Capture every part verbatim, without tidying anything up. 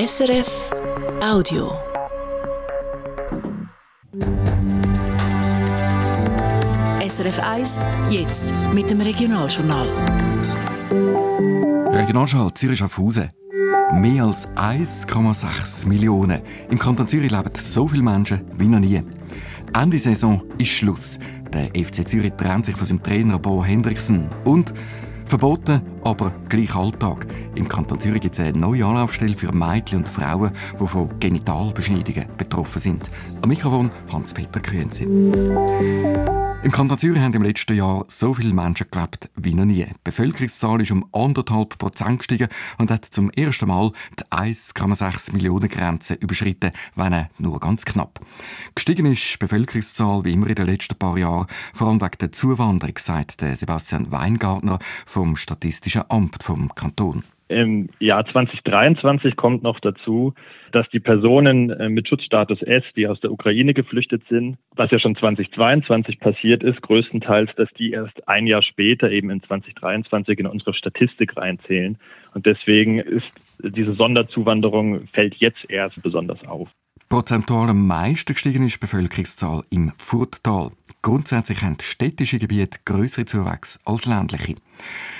S R F Audio. S R F eins, jetzt mit dem Regionaljournal. Regionaljournal Zürich Schaffhausen. Mehr als eins Komma sechs Millionen. Im Kanton Zürich leben so viele Menschen wie noch nie. Ende Saison ist Schluss. Der F C Zürich trennt sich von seinem Trainer Bo Henriksen. Und verboten, aber gleich Alltag. Im Kanton Zürich gibt es eine neue Anlaufstelle für Mädchen und Frauen, die von Genitalbeschneidungen betroffen sind. Am Mikrofon Hans-Peter Künzi. Im Kanton Zürich haben im letzten Jahr so viele Menschen gelebt wie noch nie. Die Bevölkerungszahl ist um eins Komma fünf Prozent gestiegen und hat zum ersten Mal die eins Komma sechs Millionen Grenze überschritten, wenn auch nur ganz knapp. Gestiegen ist die Bevölkerungszahl wie immer in den letzten paar Jahren, vor allem wegen der Zuwanderung, sagt der Sebastian Weingartner vom Statistischen Amt vom Kanton. Im Jahr zwanzig dreiundzwanzig kommt noch dazu, dass die Personen mit Schutzstatus S, die aus der Ukraine geflüchtet sind, was ja schon zwanzig zweiundzwanzig passiert ist, größtenteils, dass die erst ein Jahr später eben in zwanzig dreiundzwanzig in unsere Statistik reinzählen. Und deswegen ist diese Sonderzuwanderung fällt jetzt erst besonders auf. Prozentual am meisten gestiegen ist die Bevölkerungszahl im Furttal. Grundsätzlich haben städtische Gebiete grössere Zuwächse als ländliche.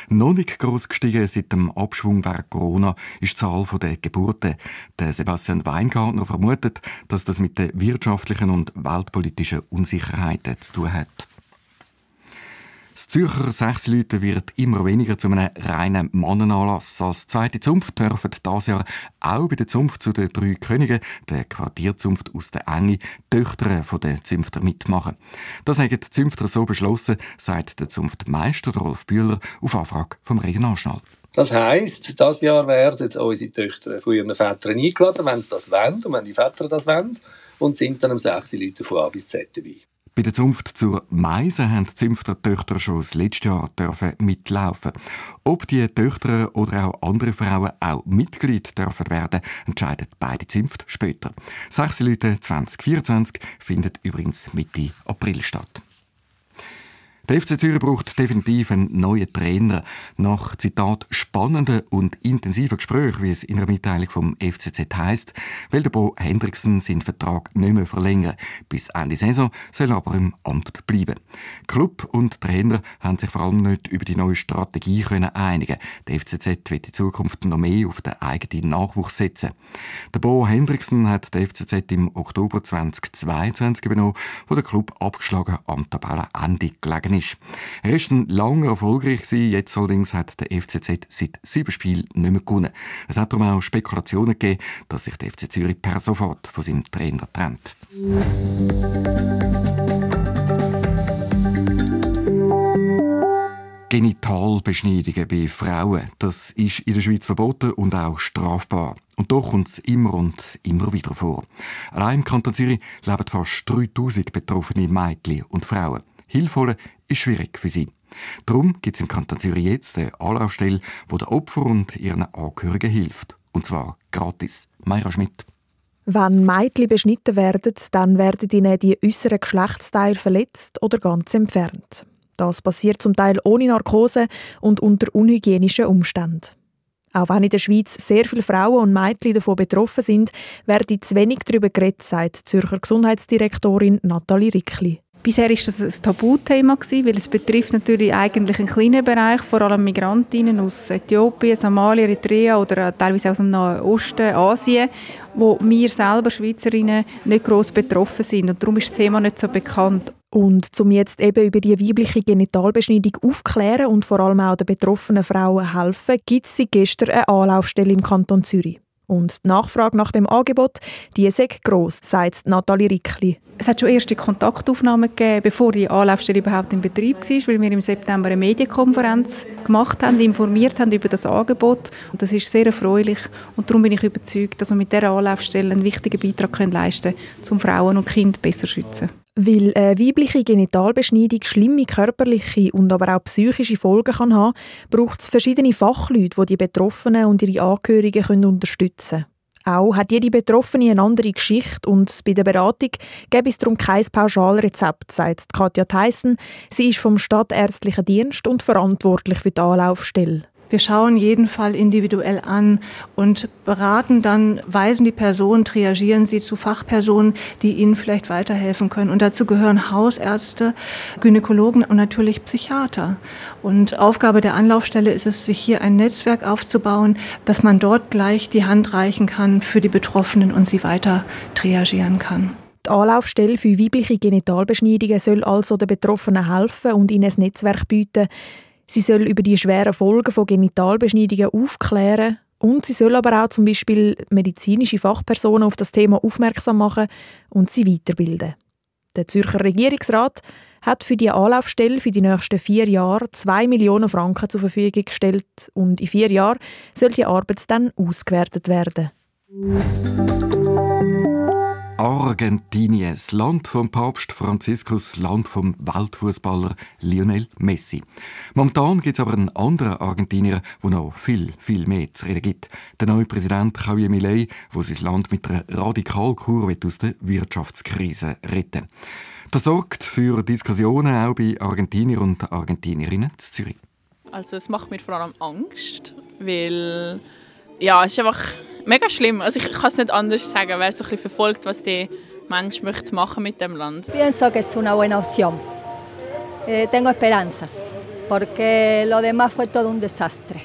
Noch nicht gross gestiegen seit dem Abschwung während Corona ist die Zahl der Geburten. Der Sebastian Weingartner vermutet, dass das mit den wirtschaftlichen und weltpolitischen Unsicherheiten zu tun hat. Das Zürcher Sechseläuten wird immer weniger zu einem reinen Mannenanlass. Als zweite Zunft dürfen dieses Jahr auch bei der Zunft zu den drei Königen, der Quartierzunft aus der Enge, Töchter der Zünfter mitmachen. Das haben die Zünfter so beschlossen, sagt der Zunftmeister Rolf Bühler auf Anfrage vom Regionaljournal. Das heisst, dieses Jahr werden unsere Töchter von ihren Vätern eingeladen, wenn sie das wollen und wenn die Väter das wollen, und sind dann am Sechseläuten von A bis Z dabei. Bei der Zunft zur Meise haben die Zünfter-Töchter schon das letzte Jahr dürfen mitlaufen. Ob die Töchter oder auch andere Frauen auch Mitglied dürfen werden, entscheidet beide Zünfte später. Sechseläuten zwanzig vierundzwanzig findet übrigens Mitte April statt. Der F C Zürich braucht definitiv einen neuen Trainer. Nach, Zitat, spannenden und intensiven Gesprächen, wie es in einer Mitteilung vom F C Z heisst, will der Bo Henriksen seinen Vertrag nicht mehr verlängern. Bis Ende Saison soll er aber im Amt bleiben. Club und Trainer haben sich vor allem nicht über die neue Strategie einigen können. Der F C Z wird in Zukunft noch mehr auf den eigenen Nachwuchs setzen. Der Bo Henriksen hat den F C Z im Oktober zwanzig zweiundzwanzig übernommen, wo der Club abgeschlagen am Tabellenende gelegen ist. Er war schon lange erfolgreich, jetzt allerdings hat der F C Z seit sieben Spielen nicht mehr gewonnen. Es hat darum auch Spekulationen gegeben, dass sich der F C Zürich per sofort von seinem Trainer trennt. Genitalbeschneidungen bei Frauen, das ist in der Schweiz verboten und auch strafbar. Und doch kommt es immer und immer wieder vor. Allein im Kanton Zürich leben fast dreitausend betroffene Mädchen und Frauen. Hilfe holen ist schwierig für sie. Darum gibt es im Kanton Zürich jetzt eine Anlaufstelle, die den Opfern und ihren Angehörigen hilft. Und zwar gratis. Meira Schmidt. Wenn Mädchen beschnitten werden, dann werden ihnen die äußeren Geschlechtsteile verletzt oder ganz entfernt. Das passiert zum Teil ohne Narkose und unter unhygienischen Umständen. Auch wenn in der Schweiz sehr viele Frauen und Mädchen davon betroffen sind, werden zu wenig darüber geredet, sagt die Zürcher Gesundheitsdirektorin Nathalie Rickli. Bisher war das ein Tabuthema, weil es betrifft natürlich eigentlich einen kleinen Bereich, vor allem Migrantinnen aus Äthiopien, Somalia, Eritrea oder teilweise aus dem Nahen Osten, Asien, wo wir selber Schweizerinnen nicht gross betroffen sind. Und darum ist das Thema nicht so bekannt. Und um jetzt eben über die weibliche Genitalbeschneidung aufzuklären und vor allem auch den betroffenen Frauen helfen, gibt es seit gestern eine Anlaufstelle im Kanton Zürich. Und die Nachfrage nach dem Angebot, die ist gross, sagt Nathalie Rickli. Es hat schon erste Kontaktaufnahmen gegeben, bevor die Anlaufstelle überhaupt in Betrieb war, weil wir im September eine Medienkonferenz gemacht haben, informiert haben über das Angebot. Und das ist sehr erfreulich und darum bin ich überzeugt, dass wir mit dieser Anlaufstelle einen wichtigen Beitrag leisten können, um Frauen und Kinder besser zu schützen. Weil eine weibliche Genitalbeschneidung schlimme körperliche und aber auch psychische Folgen kann haben, braucht es verschiedene Fachleute, die die Betroffenen und ihre Angehörigen können unterstützen können. Auch hat jede Betroffene eine andere Geschichte und bei der Beratung gäbe es darum kein Pauschalrezept, sagt Katja Theissen. Sie ist vom Stadtärztlichen Dienst und verantwortlich für die Anlaufstelle. Wir schauen jeden Fall individuell an und beraten dann, weisen die Person, triagieren sie zu Fachpersonen, die ihnen vielleicht weiterhelfen können. Und dazu gehören Hausärzte, Gynäkologen und natürlich Psychiater. Und Aufgabe der Anlaufstelle ist es, sich hier ein Netzwerk aufzubauen, dass man dort gleich die Hand reichen kann für die Betroffenen und sie weiter triagieren kann. Die Anlaufstelle für weibliche Genitalbeschneidungen soll also den Betroffenen helfen und ihnen ein Netzwerk bieten. Sie soll über die schweren Folgen von Genitalbeschneidungen aufklären und sie soll aber auch zum Beispiel medizinische Fachpersonen auf das Thema aufmerksam machen und sie weiterbilden. Der Zürcher Regierungsrat hat für die Anlaufstelle für die nächsten vier Jahre zwei Millionen Franken zur Verfügung gestellt und in vier Jahren soll die Arbeit dann ausgewertet werden. Argentinien, das Land vom Papst Franziskus, das Land vom Weltfußballer Lionel Messi. Momentan gibt es aber einen anderen Argentinier, der noch viel, viel mehr zu reden gibt. Der neue Präsident Javier Milei, der sein Land mit einer Radikalkur aus der Wirtschaftskrise retten will. Das sorgt für Diskussionen auch bei Argentinier und Argentinierinnen in Zürich. Also es macht mir vor allem Angst, weil ja, es ist einfach mega schlimm. Also ich kann es nicht anders sagen, weil es so ein bisschen verfolgt, was der Mensch möchte machen mit dem Land. Ich denke, es ist eine gute Option. Ich habe Esperanzas, porque lo demás fue todo un desastre.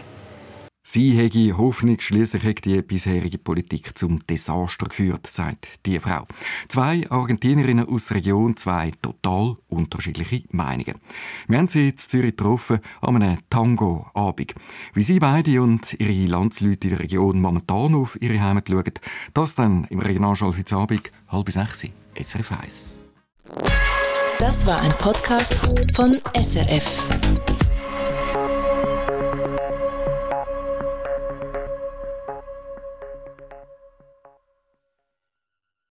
Sie hege Hoffnung, schliesslich hat die bisherige Politik zum Desaster geführt, sagt die Frau. Zwei Argentinierinnen aus der Region, zwei total unterschiedliche Meinungen. Wir haben sie in Zürich getroffen an einem Tango-Abend. Wie sie beide und ihre Landsleute in der Region momentan auf ihre Heimat schauen, das dann im Regionaljournal heute Abend, halb sechs, S R F eins. Das war ein Podcast von S R F.